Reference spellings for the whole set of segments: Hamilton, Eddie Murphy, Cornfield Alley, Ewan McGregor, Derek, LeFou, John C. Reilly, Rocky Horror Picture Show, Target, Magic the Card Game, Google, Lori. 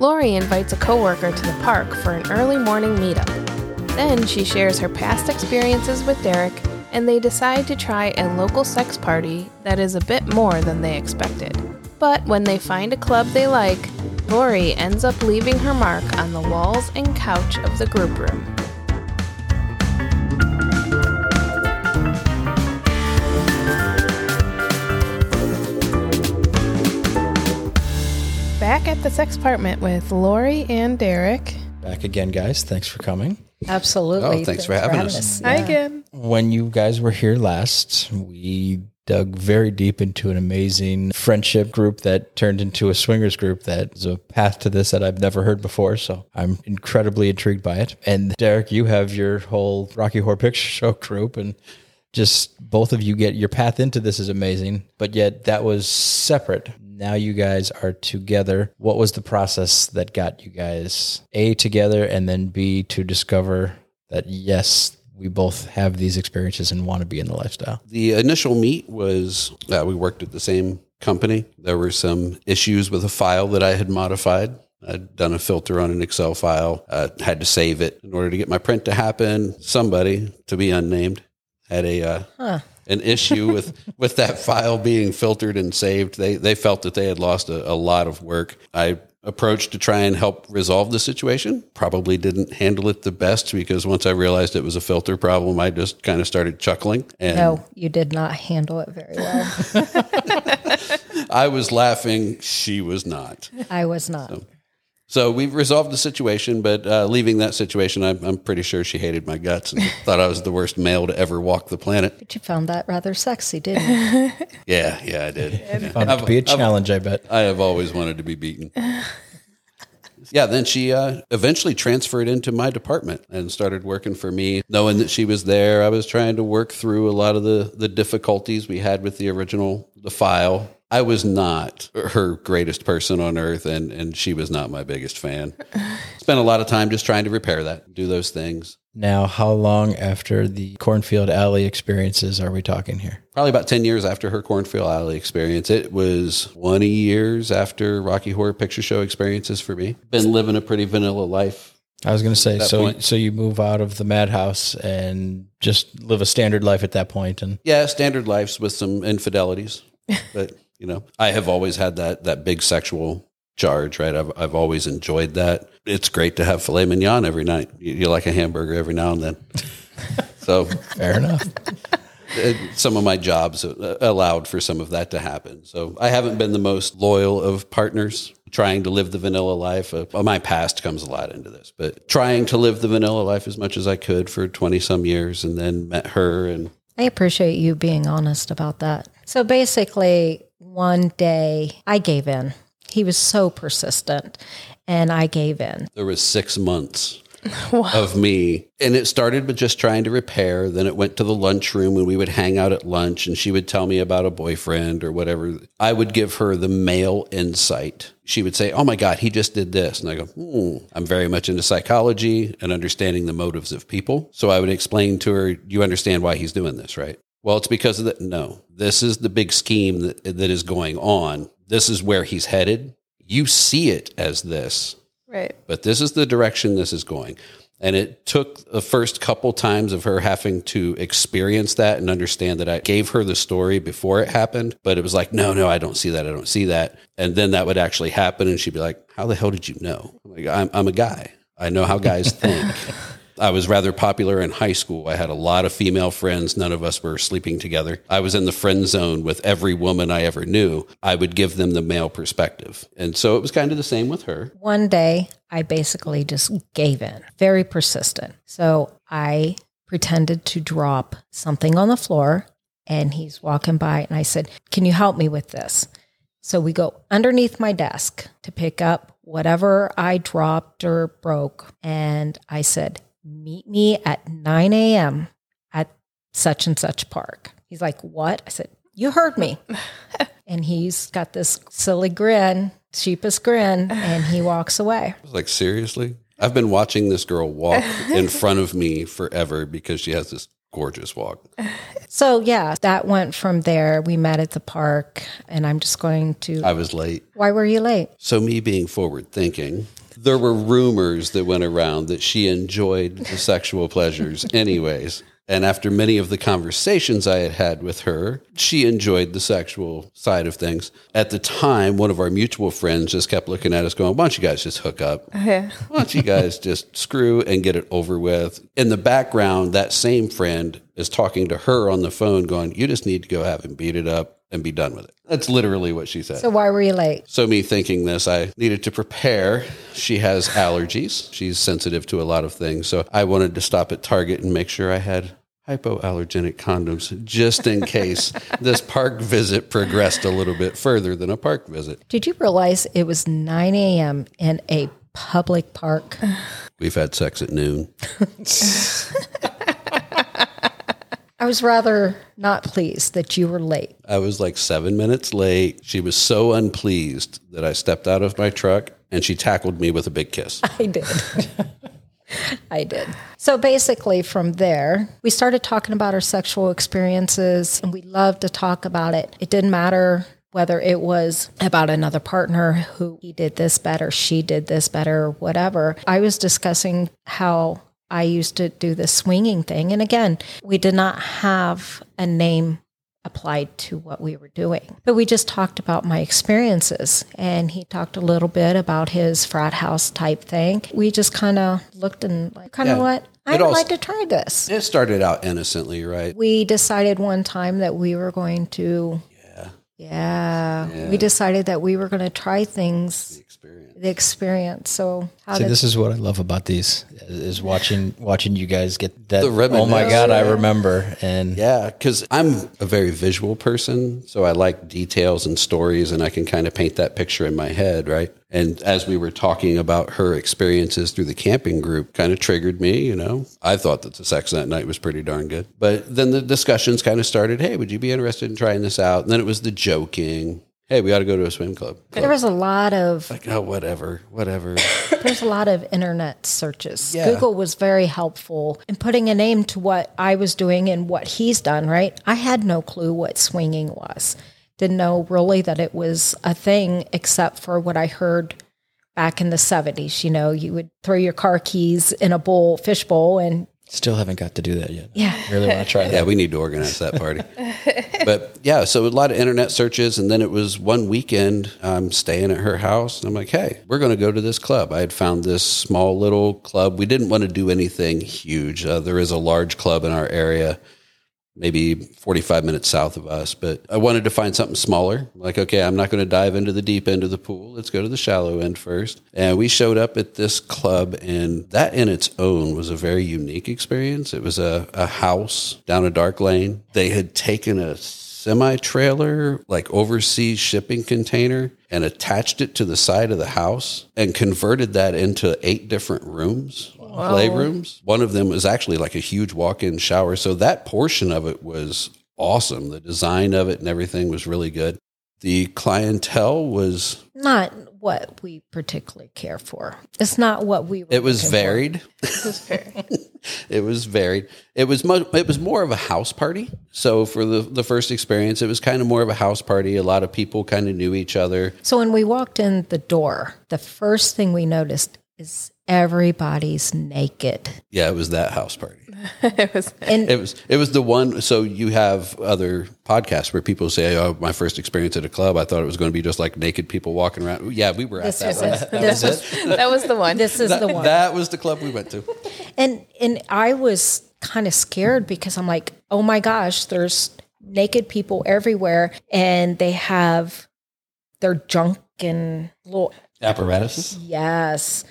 Lori invites a coworker to the park for an early morning meetup. Then she shares her past experiences with Derek, and they decide to try a local sex party that is a bit more than they expected. But when they find a club they like, Lori ends up leaving her mark on the walls and couch of the group room. Back at the sex apartment with Lori and Derek. Back again, guys. Thanks for coming. Absolutely. Oh, thanks for having us. Yeah. Hi again. When you guys were here last, we dug very deep into an amazing friendship group that turned into a swingers group that is a path to this that I've never heard before. So I'm incredibly intrigued by it. And Derek, you have your whole Rocky Horror Picture Show group, and just both of you get your path into this is amazing. But yet that was separate. Now you guys are together. What was the process that got you guys A, together, and then B, to discover that, yes, we both have these experiences and want to be in the lifestyle? The initial meet was we worked at the same company. There were some issues with a file that I had modified. I'd done a filter on an Excel file. I had to save it in order to get my print to happen. Somebody, to be unnamed, had an issue with that file being filtered and saved. They felt that they had lost a lot of work. I approached to try and help resolve the situation. Probably didn't handle it the best, because once I realized it was a filter problem, I just kind of started chuckling. And no, you did not handle it very well. I was laughing. She was not. I was not. So we've resolved the situation, but leaving that situation, I'm pretty sure she hated my guts and thought I was the worst male to ever walk the planet. But you found that rather sexy, didn't you? Yeah, I did. Yeah. Found it to be a challenge, I bet. I have always wanted to be beaten. Yeah, then she eventually transferred into my department and started working for me, knowing that she was there. I was trying to work through a lot of the difficulties we had with the file. I was not her greatest person on earth, and she was not my biggest fan. Spent a lot of time just trying to repair that, do those things. Now, how long after the Cornfield Alley experiences are we talking here? Probably about 10 years after her Cornfield Alley experience. It was 20 years after Rocky Horror Picture Show experiences for me. Been living a pretty vanilla life. I was going to say, so you move out of the madhouse and just live a standard life at that point. And yeah, standard lives with some infidelities, but... You know, I have always had that big sexual charge, right? I've always enjoyed that. It's great to have filet mignon every night. You like a hamburger every now and then. So fair enough. Some of my jobs allowed for some of that to happen. So I haven't been the most loyal of partners, trying to live the vanilla life. My past comes a lot into this, but trying to live the vanilla life as much as I could for 20 some years, and then met her. And I appreciate you being honest about that. So basically, one day I gave in. He was so persistent, and I gave in. There was 6 months of me, and it started with just trying to repair. Then it went to the lunchroom, and we would hang out at lunch, and she would tell me about a boyfriend or whatever. I would give her the male insight. She would say, "Oh my God, he just did this." And I go, I'm very much into psychology and understanding the motives of people. So I would explain to her, "You understand why he's doing this, right?" "Well, it's because of that." "No, this is the big scheme that is going on. This is where he's headed. You see it as this. Right. But this is the direction this is going." And it took the first couple times of her having to experience that and understand that I gave her the story before it happened. But it was like, no, I don't see that. I don't see that. And then that would actually happen. And she'd be like, "How the hell did you know?" I'm like, I'm a guy. I know how guys think. I was rather popular in high school. I had a lot of female friends. None of us were sleeping together. I was in the friend zone with every woman I ever knew. I would give them the male perspective. And so it was kind of the same with her. One day, I basically just gave in. Very persistent. So I pretended to drop something on the floor. and he's walking by, and I said, "Can you help me with this?" So we go underneath my desk to pick up whatever I dropped or broke. And I said, "Meet me at 9 a.m. at such and such park." He's like, "What?" I said, "You heard me." And he's got this silly grin, sheepish grin, and he walks away. I was like, seriously? I've been watching this girl walk in front of me forever because she has this gorgeous walk. So yeah, that went from there. We met at the park, and I'm just going to... I was late. Why were you late? So me being forward thinking, there were rumors that went around that she enjoyed the sexual pleasures anyways. And after many of the conversations I had had with her, she enjoyed the sexual side of things. At the time, one of our mutual friends just kept looking at us going, "Why don't you guys just hook up? Yeah. Why don't you guys just screw and get it over with?" In the background, that same friend is talking to her on the phone going, "You just need to go have him beat it up and be done with it." That's literally what she said. So why were you late? So me thinking this, I needed to prepare. She has allergies. She's sensitive to a lot of things. So I wanted to stop at Target and make sure I had hypoallergenic condoms just in case this park visit progressed a little bit further than a park visit. Did you realize it was 9 a.m. in a public park? We've had sex at noon. I was rather not pleased that you were late. I was like 7 minutes late. She was so unpleased that I stepped out of my truck and she tackled me with a big kiss. I did. I did. So basically from there, we started talking about our sexual experiences, and we loved to talk about it. It didn't matter whether it was about another partner who he did this better, she did this better, whatever. I was discussing how I used to do the swinging thing. And again, we did not have a name applied to what we were doing, but we just talked about my experiences. And he talked a little bit about his frat house type thing. We just kind of looked and like, kind of what? I would like to try this. It started out innocently, right? We decided one time that we were going to... Yeah. We decided that we were going to try things. The experience. So, this is what I love about these is watching you guys get that. Oh my God, I remember. And yeah, because I'm a very visual person, so I like details and stories, and I can kind of paint that picture in my head, right? And as we were talking about her experiences through the camping group, kind of triggered me, you know. I thought that the sex that night was pretty darn good. But then the discussions kind of started, hey, would you be interested in trying this out? And then it was the joking, hey, we ought to go to a swim club. There was a lot of... like, oh, whatever. There's a lot of internet searches. Yeah. Google was very helpful in putting a name to what I was doing and what he's done, right? I had no clue what swinging was. Didn't know really that it was a thing, except for what I heard back in the 70s. You know, you would throw your car keys in a bowl, fish bowl, and... Still haven't got to do that yet. Yeah. Really want to try that. Yeah, we need to organize that party. But yeah, so a lot of internet searches. And then it was one weekend, I'm staying at her house. And I'm like, hey, we're going to go to this club. I had found this small little club. We didn't want to do anything huge. There is a large club in our area, maybe 45 minutes south of us. But I wanted to find something smaller. Like, okay, I'm not going to dive into the deep end of the pool. Let's go to the shallow end first. And we showed up at this club, and that in its own was a very unique experience. It was a house down a dark lane. They had taken a semi-trailer, like overseas shipping container, and attached it to the side of the house and converted that into 8 different rooms. Wow. Playrooms. One of them was actually like a huge walk-in shower. So that portion of it was awesome. The design of it and everything was really good. The clientele was not what we particularly care for. It's not what we were. It was varied. It was varied. It was more of a house party. So for the first experience, it was kind of more of a house party. A lot of people kind of knew each other. So when we walked in the door, the first thing we noticed is everybody's naked. Yeah, it was that house party. It was the one. So you have other podcasts where people say, "Oh, my first experience at a club, I thought it was going to be just like naked people walking around." Yeah, we were at that one. That was the one. This is the one. That was the club we went to. And I was kind of scared because I'm like, oh my gosh, there's naked people everywhere, and they have their junk and little apparatus. Yes.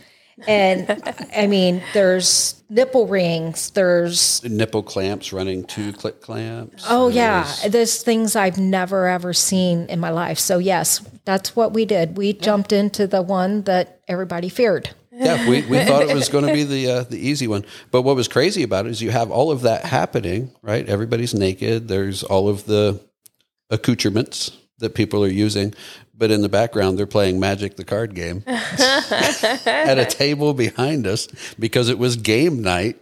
And I mean, there's nipple rings, there's nipple clamps, running two-clip clamps. Oh yeah. There's things I've never, ever seen in my life. So yes, that's what we did. We jumped into the one that everybody feared. Yeah, we thought it was going to be the easy one. But what was crazy about it is you have all of that happening, right? Everybody's naked. There's all of the accoutrements that people are using. But in the background, they're playing Magic the Card Game at a table behind us because it was game night.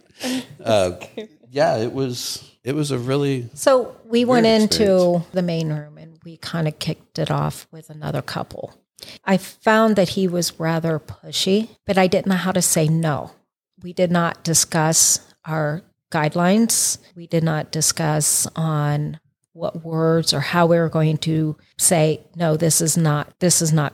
Yeah, it was a really So we went into the main room and we kind of kicked it off with another couple. I found that he was rather pushy, but I didn't know how to say no. We did not discuss our guidelines. We did not discuss on what words or how we were going to say, no, this is not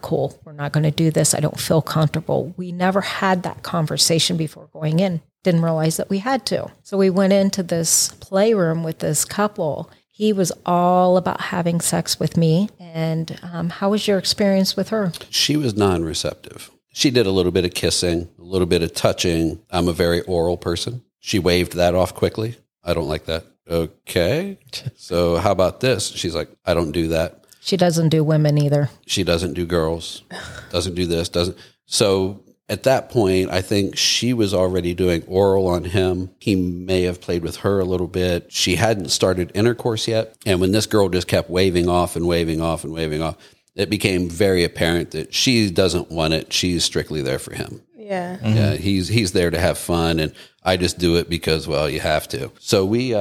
cool. We're not going to do this. I don't feel comfortable. We never had that conversation before going in. Didn't realize that we had to. So we went into this playroom with this couple. He was all about having sex with me. And how was your experience with her? She was non-receptive. She did a little bit of kissing, a little bit of touching. I'm a very oral person. She waved that off quickly. I don't like that. Okay, so how about this? She's like, I don't do that. She doesn't do women either. She doesn't do girls. Doesn't do this. Doesn't. So at that point, I think she was already doing oral on him. He may have played with her a little bit. She hadn't started intercourse yet. And when this girl just kept waving off and waving off and waving off, it became very apparent that she doesn't want it. She's strictly there for him. Yeah. Mm-hmm. Yeah. He's there to have fun. And I just do it because, well, you have to. So we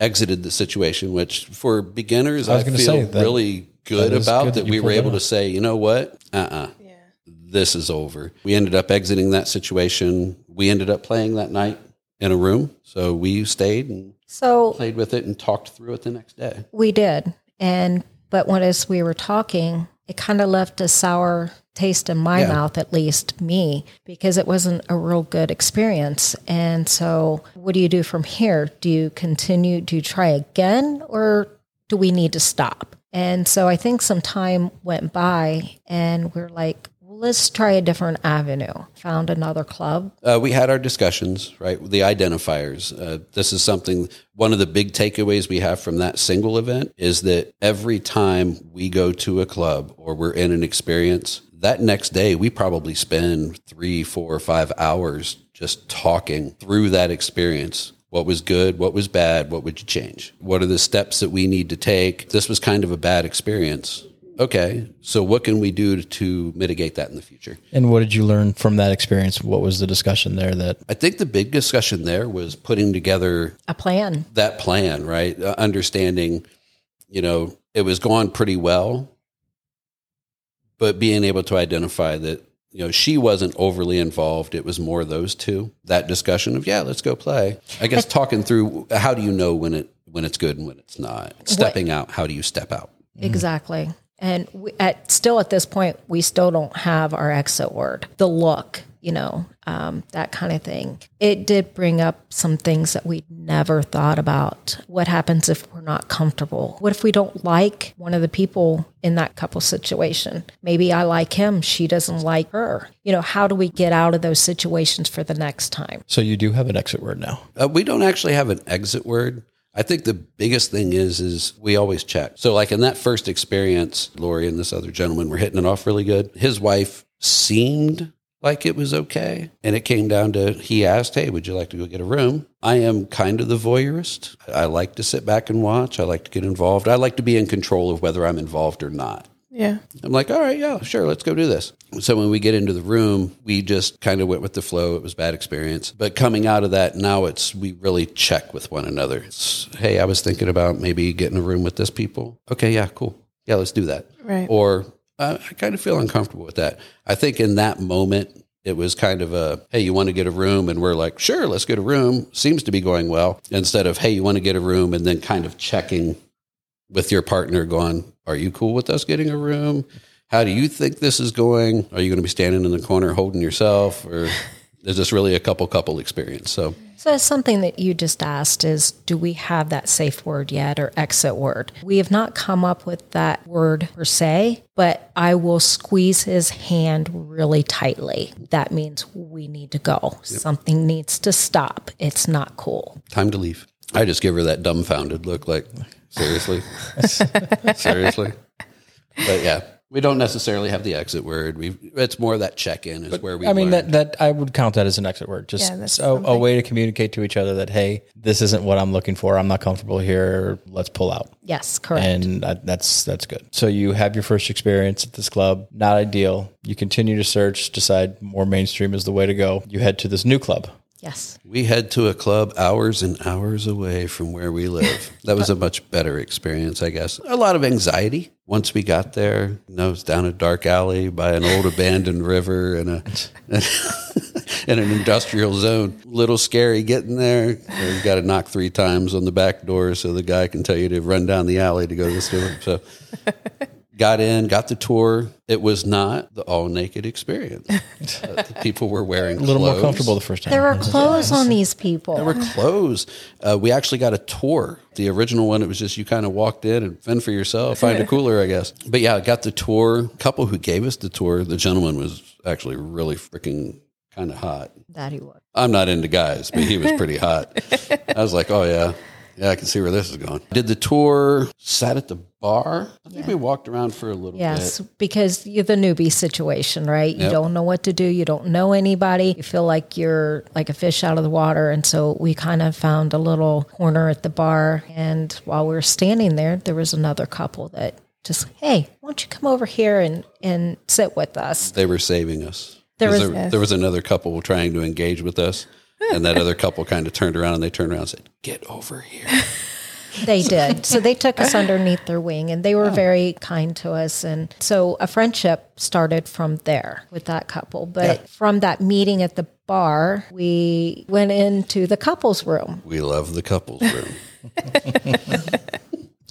exited the situation, which for beginners, I feel really good about that we were able to say, you know what? This is over. We ended up exiting that situation. We ended up playing that night in a room. So we stayed and played with it and talked through it the next day. We did. But when as we were talking, it kind of left a sour taste in my mouth, at least me, because it wasn't a real good experience. And so what do you do from here? Do you continue? Do you try again? Or do we need to stop? And so I think some time went by and we're like, let's try a different avenue. Found another club. We had our discussions, right? The identifiers. This is something, one of the big takeaways we have from that single event is that every time we go to a club or we're in an experience, that next day we probably spend 3, 4, 5 hours just talking through that experience. What was good? What was bad? What would you change? What are the steps that we need to take? This was kind of a bad experience. Okay, so what can we do to mitigate that in the future? And what did you learn from that experience? What was the discussion there? That I think the big discussion there was putting together a plan. That plan, right? Understanding, you know, it was going pretty well, but being able to identify that, you know, she wasn't overly involved. It was more those two. That discussion of, yeah, let's go play. I guess talking through, how do you know when it's good and when it's not? Stepping out, how do you step out? Exactly. And at this point, we still don't have our exit word, the look, you know, that kind of thing. It did bring up some things that we never thought about. What happens if we're not comfortable? What if we don't like one of the people in that couple situation? Maybe I like him. She doesn't like her. You know, how do we get out of those situations for the next time? So you do have an exit word now. We don't actually have an exit word. I think the biggest thing is we always check. So like in that first experience, Lori and this other gentleman were hitting it off really good. His wife seemed like it was okay. And it came down to, he asked, hey, would you like to go get a room? I am kind of the voyeurist. I like to sit back and watch. I like to get involved. I like to be in control of whether I'm involved or not. Yeah. I'm like, all right, yeah, sure, let's go do this. So when we get into the room, we just kind of went with the flow. It was a bad experience. But coming out of that, now we really check with one another. It's, hey, I was thinking about maybe getting a room with this people. Okay, yeah, cool. Yeah, let's do that. Right. Or I kind of feel uncomfortable with that. I think in that moment, it was kind of a, hey, you want to get a room? And we're like, sure, let's get a room. Seems to be going well. Instead of, hey, you want to get a room? And then kind of checking with your partner going, are you cool with us getting a room? How do you think this is going? Are you going to be standing in the corner holding yourself? Or is this really a couple experience? So So something that you just asked is, do we have that safe word yet or exit word? We have not come up with that word per se, but I will squeeze his hand really tightly. That means we need to go. Yep. Something needs to stop. It's not cool. Time to leave. I just give her that dumbfounded look like, seriously? Seriously? But yeah. We don't necessarily have the exit word. It's more that check-in is where we. I mean, that I would count that as an exit word. Just a way to communicate to each other that, hey, this isn't what I'm looking for. I'm not comfortable here. Let's pull out. Yes, correct. And that's good. So you have your first experience at this club. Not ideal. You continue to search, decide more mainstream is the way to go. You head to this new club. Yes. We head to a club hours and hours away from where we live. That was a much better experience, I guess. A lot of anxiety. Once we got there, I was down a dark alley by an old abandoned river and in an industrial zone. Little scary getting there. You've got to knock 3 times on the back door so the guy can tell you to run down the alley to go to the store. So got in, got the tour. It was not the all-naked experience. People were wearing clothes. A little more comfortable the first time. There were clothes on these people. There were clothes. We actually got a tour. The original one, it was just you kind of walked in and fend for yourself, find a cooler, I guess. But yeah, I got the tour. A couple who gave us the tour, the gentleman was actually really freaking kind of hot. That he was. I'm not into guys, but he was pretty hot. I was like, oh, yeah. Yeah, I can see where this is going. Did the tour, sat at the bar. I think we walked around for a little bit. Yes, because you're the newbie situation, right? Yep. You don't know what to do. You don't know anybody. You feel like you're like a fish out of the water. And so we kind of found a little corner at the bar. And while we were standing there, there was another couple that just, hey, why don't you come over here and sit with us? They were saving us. There was another couple trying to engage with us. And that other couple kind of turned around and said, get over here. They did. So they took us underneath their wing and they were very kind to us. And so a friendship started from there with that couple. But from that meeting at the bar, we went into the couple's room. We love the couple's room.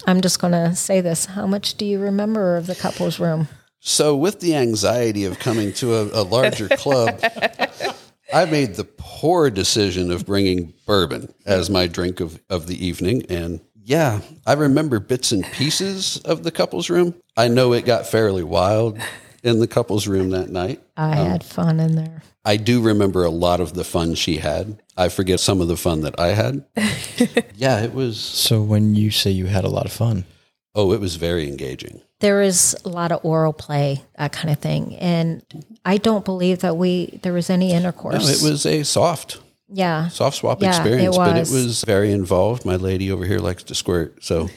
I'm just going to say this. How much do you remember of the couple's room? So with the anxiety of coming to a larger club, I made the poor decision of bringing bourbon as my drink of the evening. And yeah, I remember bits and pieces of the couple's room. I know it got fairly wild in the couple's room that night. I had fun in there. I do remember a lot of the fun she had. I forget some of the fun that I had. Yeah, it was. So when you say you had a lot of fun. Oh, it was very engaging. There is a lot of oral play, that kind of thing. And I don't believe that there was any intercourse. No, it was a soft swap experience, but it was very involved. My lady over here likes to squirt, so.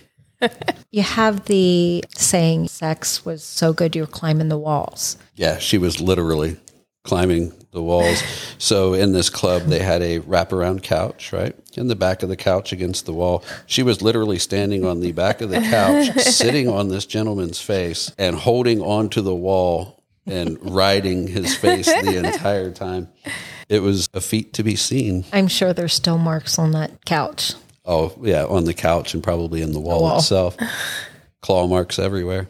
You have the saying, sex was so good you were climbing the walls. Yeah, she was literally climbing the walls. So in this club, they had a wraparound couch, right? In the back of the couch against the wall. She was literally standing on the back of the couch, sitting on this gentleman's face and holding onto the wall and riding his face the entire time. It was a feat to be seen. I'm sure there's still marks on that couch. Oh, yeah, on the couch and probably in the wall itself. Claw marks everywhere.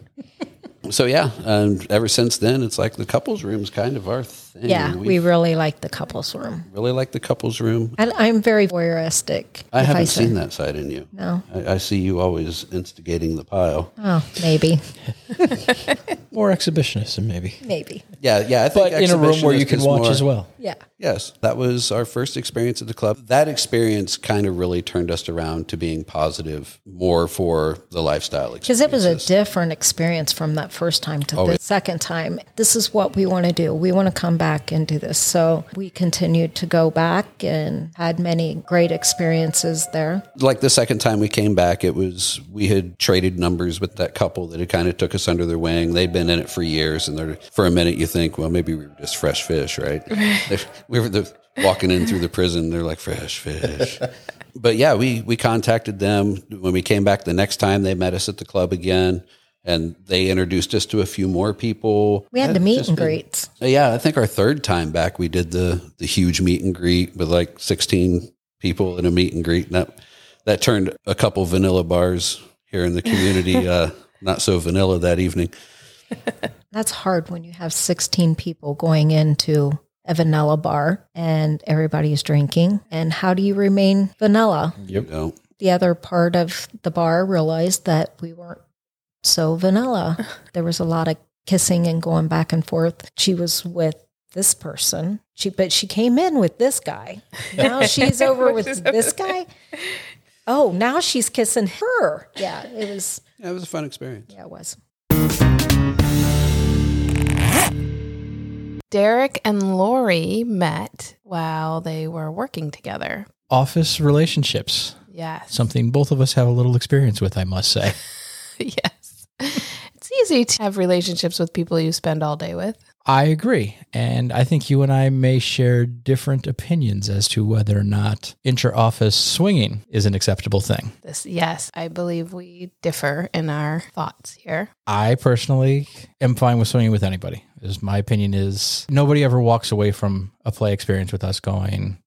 So, yeah, and ever since then, it's like the couples room is kind of our thing. Yeah, we really like the couples room. And I'm very voyeuristic. I haven't seen that side in you. No. I see you always instigating the pile. Oh, maybe. More exhibitionism, maybe. Maybe. Yeah, I think but in a room where you can watch as well. Yeah. Yes, that was our first experience at the club. That experience kind of really turned us around to being positive more for the lifestyle experience. Because it was a different experience from that first time to the second time. This is what we want to do. We want to come back and do this. So we continued to go back and had many great experiences there. Like the second time we came back, we had traded numbers with that couple that had kind of took us under their wing. They'd been in it for years. And for a minute you think, well, maybe we were just fresh fish, right? We were walking in through the prison. They're like, fresh fish. But yeah, we contacted them. When we came back the next time, they met us at the club again. And they introduced us to a few more people. We had the meet and greets. Yeah, I think our third time back, we did the huge meet and greet with like 16 people in a meet and greet. And that turned a couple vanilla bars here in the community not so vanilla that evening. That's hard when you have 16 people going into a vanilla bar and everybody's drinking. And how do you remain vanilla? Yep. No. The other part of the bar realized that we weren't so vanilla. There was a lot of kissing and going back and forth. She was with this person, but she came in with this guy. Now she's over with this guy. Oh, now she's kissing her. Yeah, it was a fun experience. Yeah, it was. Derek and Lori met while they were working together. Office relationships. Yes. Something both of us have a little experience with, I must say. Yes. It's easy to have relationships with people you spend all day with. I agree. And I think you and I may share different opinions as to whether or not inter-office swinging is an acceptable thing. Yes, I believe we differ in our thoughts here. I personally am fine with swinging with anybody. My opinion is nobody ever walks away from a play experience with us going,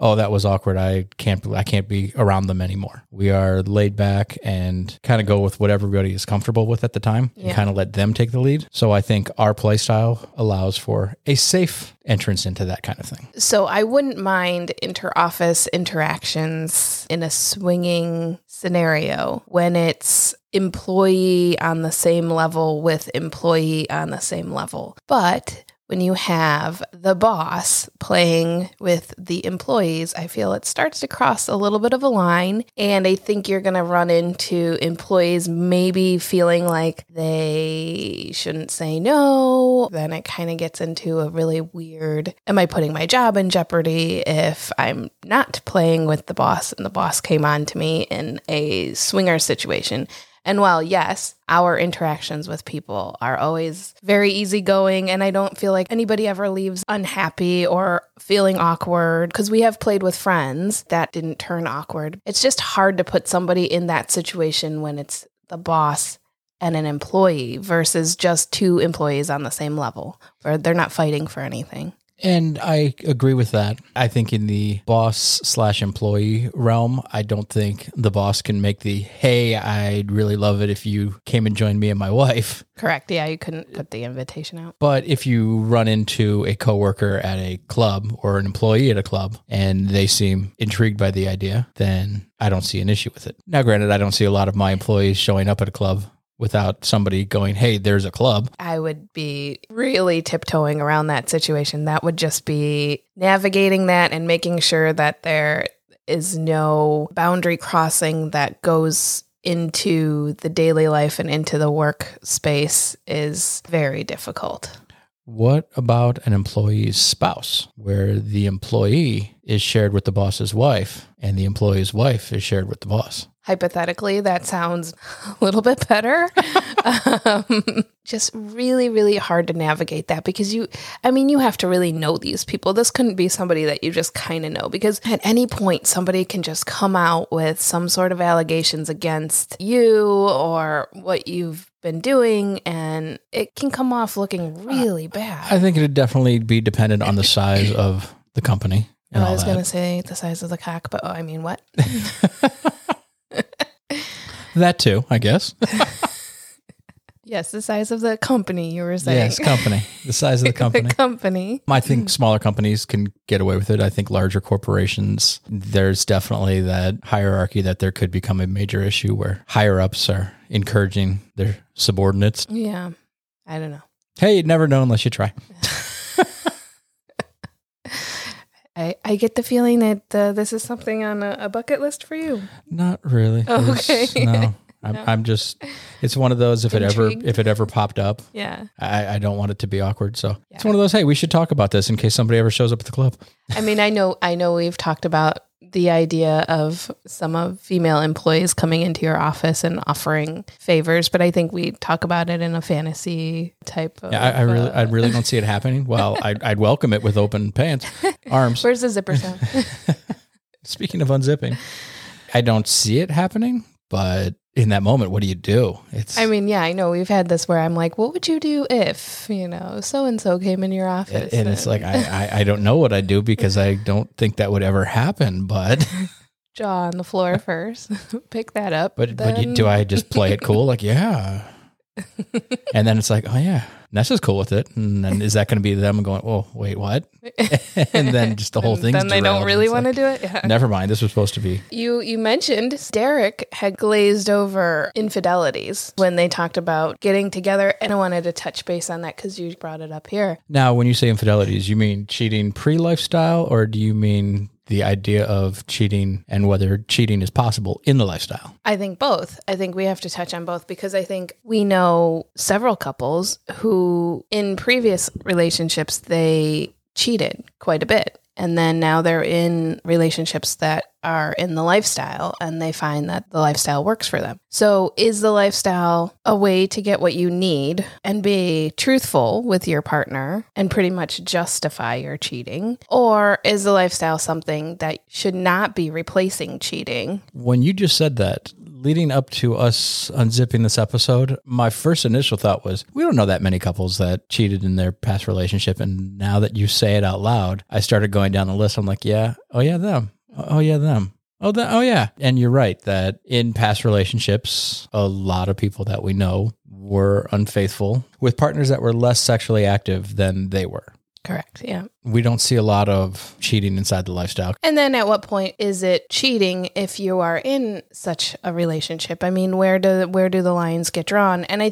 oh, that was awkward. I can't be around them anymore. We are laid back and kind of go with what everybody is comfortable with at the time and kind of let them take the lead. So I think our play style allows for a safe entrance into that kind of thing. So I wouldn't mind inter-office interactions in a swinging scenario when it's employee on the same level with employee on the same level. But when you have the boss playing with the employees, I feel it starts to cross a little bit of a line. And I think you're going to run into employees maybe feeling like they shouldn't say no. Then it kind of gets into a really weird, am I putting my job in jeopardy if I'm not playing with the boss and the boss came on to me in a swinger situation? And while, yes, our interactions with people are always very easygoing, and I don't feel like anybody ever leaves unhappy or feeling awkward, because we have played with friends that didn't turn awkward. It's just hard to put somebody in that situation when it's the boss and an employee versus just two employees on the same level, where they're not fighting for anything. And I agree with that. I think in the boss/employee realm, I don't think the boss can make the, hey, I'd really love it if you came and joined me and my wife. Correct. Yeah, you couldn't put the invitation out. But if you run into a coworker at a club or an employee at a club and they seem intrigued by the idea, then I don't see an issue with it. Now, granted, I don't see a lot of my employees showing up at a club without somebody going, hey, there's a club. I would be really tiptoeing around that situation. That would just be navigating that and making sure that there is no boundary crossing that goes into the daily life and into the work space is very difficult. What about an employee's spouse, where the employee is shared with the boss's wife and the employee's wife is shared with the boss? Hypothetically, that sounds a little bit better. Just really, really hard to navigate that because you have to really know these people. This couldn't be somebody that you just kind of know, because at any point, somebody can just come out with some sort of allegations against you or what you've been doing, and it can come off looking really bad. I think it would definitely be dependent on the size of the company. And I was going to say the size of the cock, but what? That too, I guess. Yes, the size of the company you were saying. Yes, company. The size of the company. The company. I think smaller companies can get away with it. I think larger corporations, there's definitely that hierarchy that there could become a major issue where higher ups are encouraging their subordinates. Yeah, I don't know. Hey, you'd never know unless you try. I get the feeling that this is something on a bucket list for you. Not really. Oh, okay. No, I'm just, it's one of those, if it ever popped up, yeah. I don't want it to be awkward. So It's one of those, hey, we should talk about this in case somebody ever shows up at the club. I mean, I know we've talked about the idea of some of female employees coming into your office and offering favors, but I think we talk about it in a fantasy type of... Yeah, I really don't see it happening. Well, I'd welcome it with open arms. Where's the zipper sound? Speaking of unzipping, I don't see it happening, but in that moment, what do you do? I know we've had this where I'm like, what would you do if, so-and-so came in your office? And it's like, I don't know what I do because I don't think that would ever happen, but... Jaw on the floor first. Pick that up. But do I just play it cool? Like, yeah. And then it's like, oh yeah, Nessa's cool with it. And then is that going to be them going, oh, wait, what? And then just the whole thing. Then they don't really want to do it? Yeah. Never mind. This was supposed to be. You mentioned Derek had glazed over infidelities when they talked about getting together. And I wanted to touch base on that because you brought it up here. Now, when you say infidelities, you mean cheating pre-lifestyle, or do you mean the idea of cheating and whether cheating is possible in the lifestyle? I think both. I think we have to touch on both because I think we know several couples who in previous relationships, they cheated quite a bit. And then now they're in relationships that are in the lifestyle and they find that the lifestyle works for them. So is the lifestyle a way to get what you need and be truthful with your partner and pretty much justify your cheating? Or is the lifestyle something that should not be replacing cheating? When you just said that, leading up to us unzipping this episode, my first initial thought was, we don't know that many couples that cheated in their past relationship. And now that you say it out loud, I started going down the list. I'm like, yeah, oh yeah, them. Oh yeah, them. Oh, oh yeah. And you're right that in past relationships, a lot of people that we know were unfaithful with partners that were less sexually active than they were. Correct. Yeah. We don't see a lot of cheating inside the lifestyle. And then at what point is it cheating if you are in such a relationship? I mean, where do the lines get drawn? And I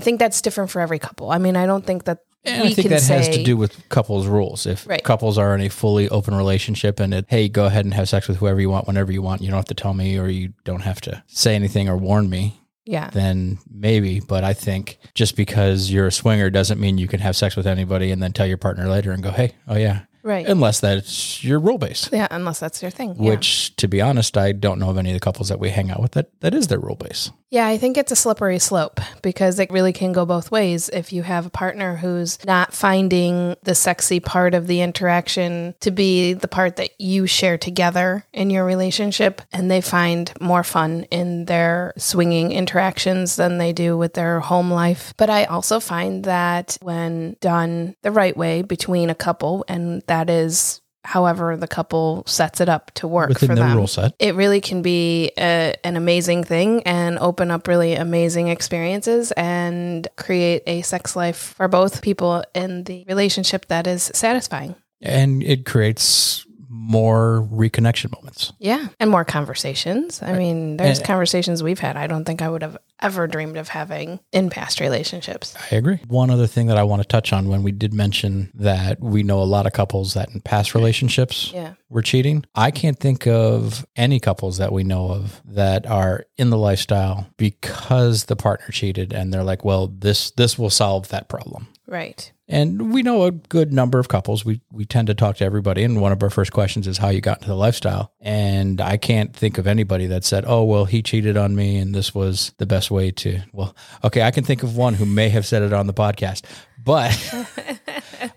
think that's different for every couple. I mean, I don't think that and we I think that say, has to do with couples rules. If right. couples are in a fully open relationship and it, hey, go ahead and have sex with whoever you want, whenever you want, you don't have to tell me or you don't have to say anything or warn me. Yeah. Then maybe, but I think just because you're a swinger doesn't mean you can have sex with anybody and then tell your partner later and go, hey, oh yeah. Right. Unless that's your rule base. Yeah, unless that's your thing. Which, to be honest, I don't know of any of the couples that we hang out with that is their rule base. Yeah, I think it's a slippery slope because it really can go both ways. If you have a partner who's not finding the sexy part of the interaction to be the part that you share together in your relationship, and they find more fun in their swinging interactions than they do with their home life. But I also find that when done the right way between a couple and that is however the couple sets it up to work within for them. Rule set. It really can be an amazing thing and open up really amazing experiences and create a sex life for both people in the relationship that is satisfying. And it creates more reconnection moments. Yeah. And more conversations. I mean, there's conversations we've had I don't think I would have ever dreamed of having in past relationships. I agree. One other thing that I want to touch on when we did mention that we know a lot of couples that in past relationships were cheating. I can't think of any couples that we know of that are in the lifestyle because the partner cheated and they're like, well, this will solve that problem. Right. And we know a good number of couples. We tend to talk to everybody. And one of our first questions is how you got into the lifestyle. And I can't think of anybody that said, oh, well, he cheated on me and this was the best way to, well, okay, I can think of one who may have said it on the podcast, but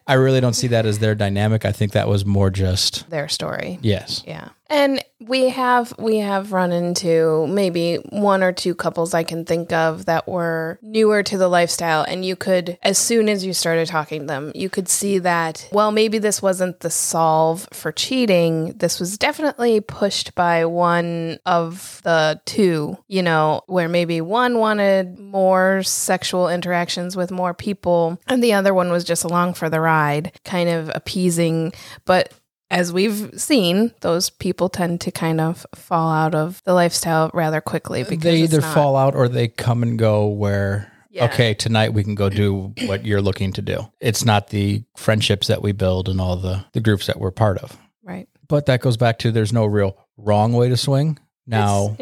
I really don't see that as their dynamic. I think that was more just their story. Yes. Yeah. And we have run into maybe one or two couples I can think of that were newer to the lifestyle. And you could, as soon as you started talking to them, you could see that, well, maybe this wasn't the solve for cheating. This was definitely pushed by one of the two, you know, where maybe one wanted more sexual interactions with more people. And the other one was just along for the ride, kind of appeasing, but as we've seen, those people tend to kind of fall out of the lifestyle rather quickly because they either fall out or they come and go where, okay, tonight we can go do what you're looking to do. It's not the friendships that we build and all the groups that we're part of. Right. But that goes back to there's no real wrong way to swing. Now,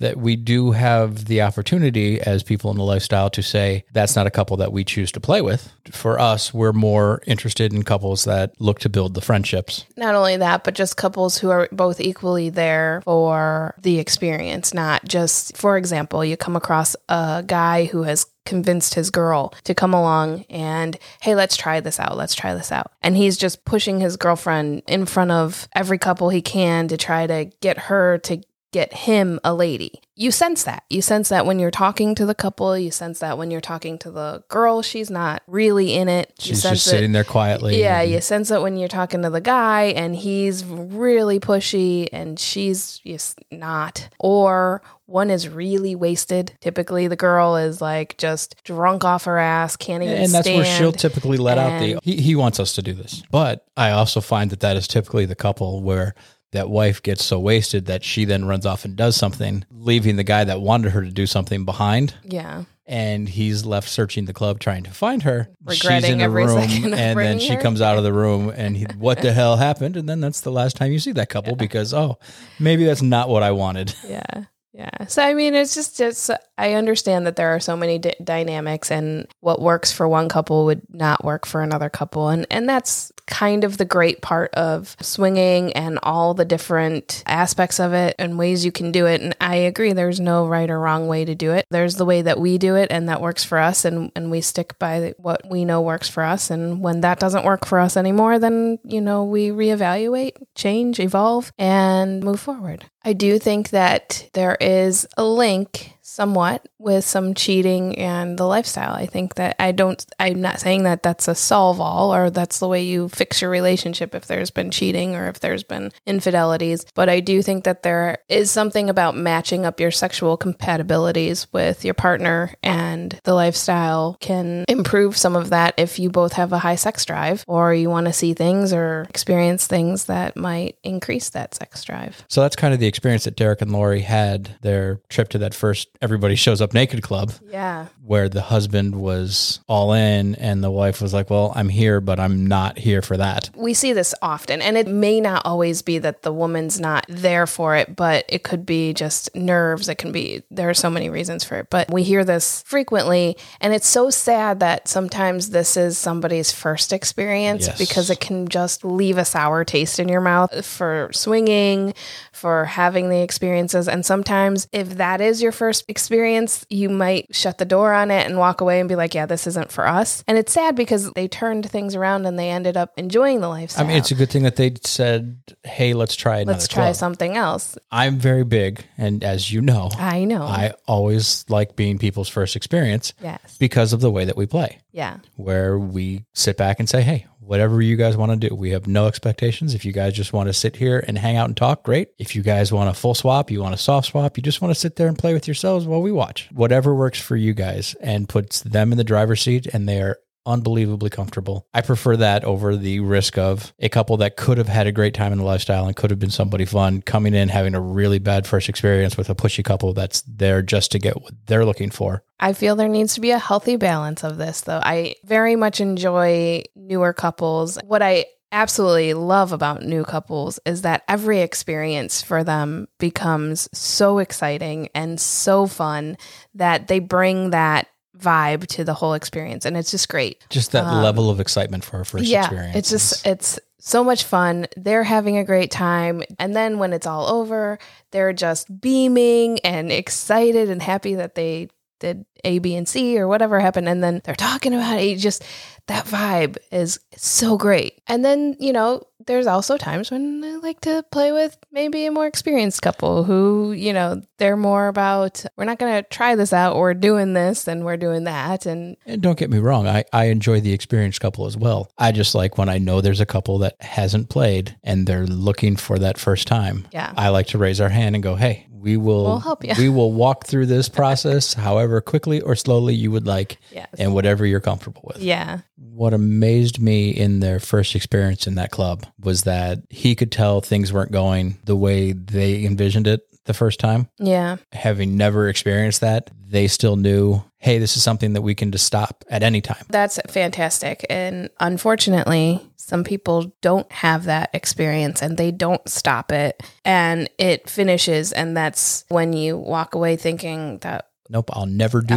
that we do have the opportunity as people in the lifestyle to say, that's not a couple that we choose to play with. For us, we're more interested in couples that look to build the friendships. Not only that, but just couples who are both equally there for the experience, not just, for example, you come across a guy who has convinced his girl to come along and, hey, let's try this out. Let's try this out. And he's just pushing his girlfriend in front of every couple he can to try to get her to get him a lady. You sense that. You sense that when you're talking to the couple. You sense that when you're talking to the girl. She's not really in it. She's just sitting there quietly. Yeah, you sense it when you're talking to the guy and he's really pushy and she's just not. Or one is really wasted. Typically, the girl is like just drunk off her ass, can't even stand. And that's where she'll typically let out the, he wants us to do this. But I also find that is typically the couple where that wife gets so wasted that she then runs off and does something, leaving the guy that wanted her to do something behind. Yeah. And he's left searching the club trying to find her. Regretting every second of bringing her. And then she comes out of the room and what the hell happened? And then that's the last time you see that couple because, oh, maybe that's not what I wanted. Yeah. Yeah. So, I mean, it's just I understand that there are so many dynamics and what works for one couple would not work for another couple. And that's kind of the great part of swinging and all the different aspects of it and ways you can do it. And I agree, there's no right or wrong way to do it. There's the way that we do it and that works for us. And we stick by what we know works for us. And when that doesn't work for us anymore, then, you know, we reevaluate, change, evolve, and move forward. I do think that there is a link somewhat with some cheating and the lifestyle. I think that I'm not saying that that's a solve all or that's the way you fix your relationship if there's been cheating or if there's been infidelities. But I do think that there is something about matching up your sexual compatibilities with your partner, and the lifestyle can improve some of that if you both have a high sex drive or you want to see things or experience things that might increase that sex drive. So that's kind of the experience that Derek and Lori had their trip to that first Everybody Shows Up Naked club. Yeah. Where the husband was all in and the wife was like, well, I'm here, but I'm not here for that. We see this often, and it may not always be that the woman's not there for it, but it could be just nerves. It can be, there are so many reasons for it, but we hear this frequently, and it's so sad that sometimes this is somebody's first experience. Yes. Because it can just leave a sour taste in your mouth for swinging, for having the experiences. And sometimes if that is your first experience, you might shut the door on it and walk away and be like, yeah, this isn't for us. And it's sad because they turned things around and they ended up enjoying the lifestyle. I mean, it's a good thing that they said, hey, let's try something else. I'm very big. And as you know, I always like being people's first experience. Yes. Because of the way that we play. Yeah. Where we sit back and say, hey, whatever you guys want to do. We have no expectations. If you guys just want to sit here and hang out and talk, great. If you guys want a full swap, you want a soft swap, you just want to sit there and play with yourselves while we watch. Whatever works for you guys and puts them in the driver's seat, and they are unbelievably comfortable. I prefer that over the risk of a couple that could have had a great time in the lifestyle and could have been somebody fun coming in, having a really bad first experience with a pushy couple that's there just to get what they're looking for. I feel there needs to be a healthy balance of this, though. I very much enjoy newer couples. What I absolutely love about new couples is that every experience for them becomes so exciting and so fun that they bring that vibe to the whole experience, and it's just great. Just that level of excitement for our first experience. Yeah, it's so much fun. They're having a great time, and then when it's all over, they're just beaming and excited and happy that they did A, B, and C or whatever happened, and then they're talking about it. Just that vibe is so great. And then, you know, there's also times when I like to play with maybe a more experienced couple who, you know, they're more about, we're not going to try this out. We're doing this and we're doing that. And don't get me wrong. I enjoy the experienced couple as well. I just like when I know there's a couple that hasn't played and they're looking for that first time. Yeah. I like to raise our hand and go, hey, we'll help you. We will walk through this process however quickly or slowly you would like. Yes. And whatever you're comfortable with. Yeah. What amazed me in their first experience in that club was that he could tell things weren't going the way they envisioned it the first time. Yeah. Having never experienced that, they still knew, hey, this is something that we can just stop at any time. That's fantastic. And unfortunately, some people don't have that experience and they don't stop it and it finishes. And that's when you walk away thinking that, nope, I'll never do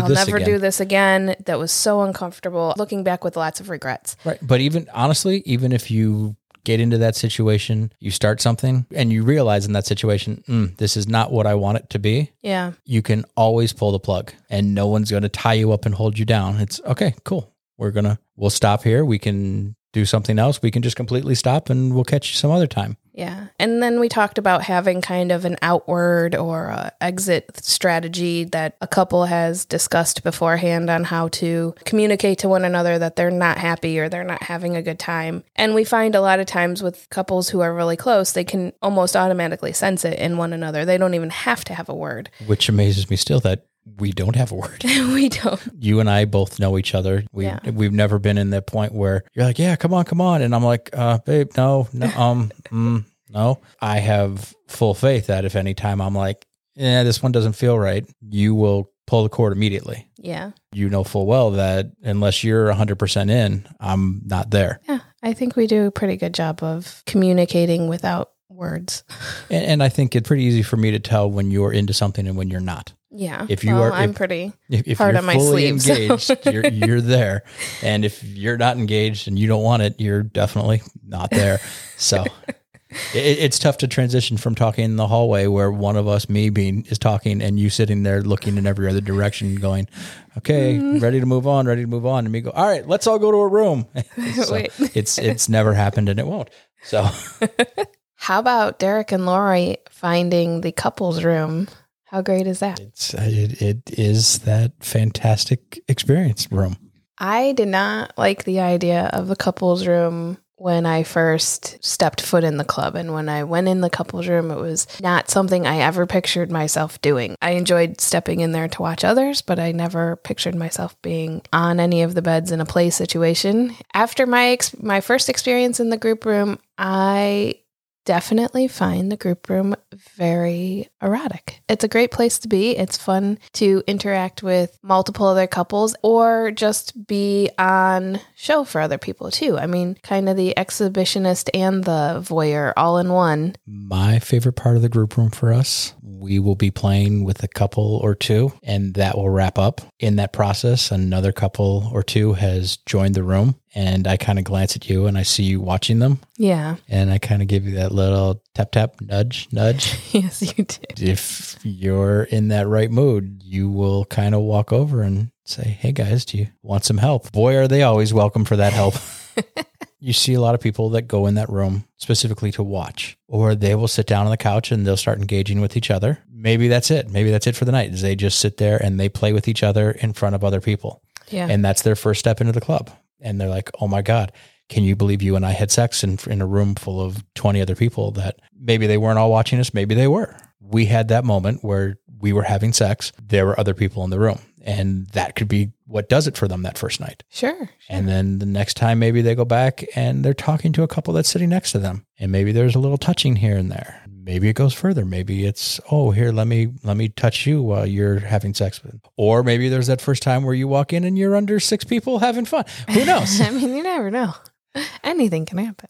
this again. That was so uncomfortable. Looking back with lots of regrets. Right. But even if you get into that situation, you start something and you realize in that situation, this is not what I want it to be. Yeah. You can always pull the plug and no one's going to tie you up and hold you down. It's okay, cool. We'll stop here. We can do something else. We can just completely stop and we'll catch you some other time. Yeah. And then we talked about having kind of an outward or exit strategy that a couple has discussed beforehand on how to communicate to one another that they're not happy or they're not having a good time. And we find a lot of times with couples who are really close, they can almost automatically sense it in one another. They don't even have to have a word. Which amazes me still that we don't have a word. We don't. You and I both know each other. We've never been in that point where you're like, yeah, come on. And I'm like, babe, no. I have full faith that if any time I'm like, yeah, this one doesn't feel right, you will pull the cord immediately. Yeah. You know full well that unless you're 100% in, I'm not there. Yeah. I think we do a pretty good job of communicating without words. And I think it's pretty easy for me to tell when you're into something and when you're not. Yeah. I'm pretty hard on my sleeve. Engaged, you're there. And if you're not engaged and you don't want it, you're definitely not there. So it's tough to transition from talking in the hallway where one of us, is talking and you sitting there looking in every other direction going, okay, ready to move on. And me go, all right, let's all go to a room. So it's never happened and it won't. So how about Derek and Lori finding the couple's room? How great is that? It is that fantastic experience room. I did not like the idea of the couples room when I first stepped foot in the club. And when I went in the couples room, it was not something I ever pictured myself doing. I enjoyed stepping in there to watch others, but I never pictured myself being on any of the beds in a play situation. After my first experience in the group room, I definitely find the group room very erotic. It's a great place to be. It's fun to interact with multiple other couples or just be on show for other people too. I mean, kind of the exhibitionist and the voyeur all in one. My favorite part of the group room for us, we will be playing with a couple or two and that will wrap up. In that process, another couple or two has joined the room. And I kind of glance at you and I see you watching them. Yeah. And I kind of give you that little tap, nudge. Yes, you did. If you're in that right mood, you will kind of walk over and say, hey guys, do you want some help? Boy, are they always welcome for that help. You see a lot of people that go in that room specifically to watch, or they will sit down on the couch and they'll start engaging with each other. Maybe that's it. Maybe that's it for the night. They just sit there and they play with each other in front of other people. Yeah. And that's their first step into the club. And they're like, oh my God, can you believe you and I had sex in a room full of 20 other people that maybe they weren't all watching us. Maybe they were. We had that moment where we were having sex. There were other people in the room and that could be what does it for them that first night. Sure. And then the next time maybe they go back and they're talking to a couple that's sitting next to them. And maybe there's a little touching here and there. Maybe it goes further. Maybe it's, oh, here, let me touch you while you're having sex with. Or maybe there's that first time where you walk in and you're under six people having fun. Who knows? I mean, you never know. Anything can happen.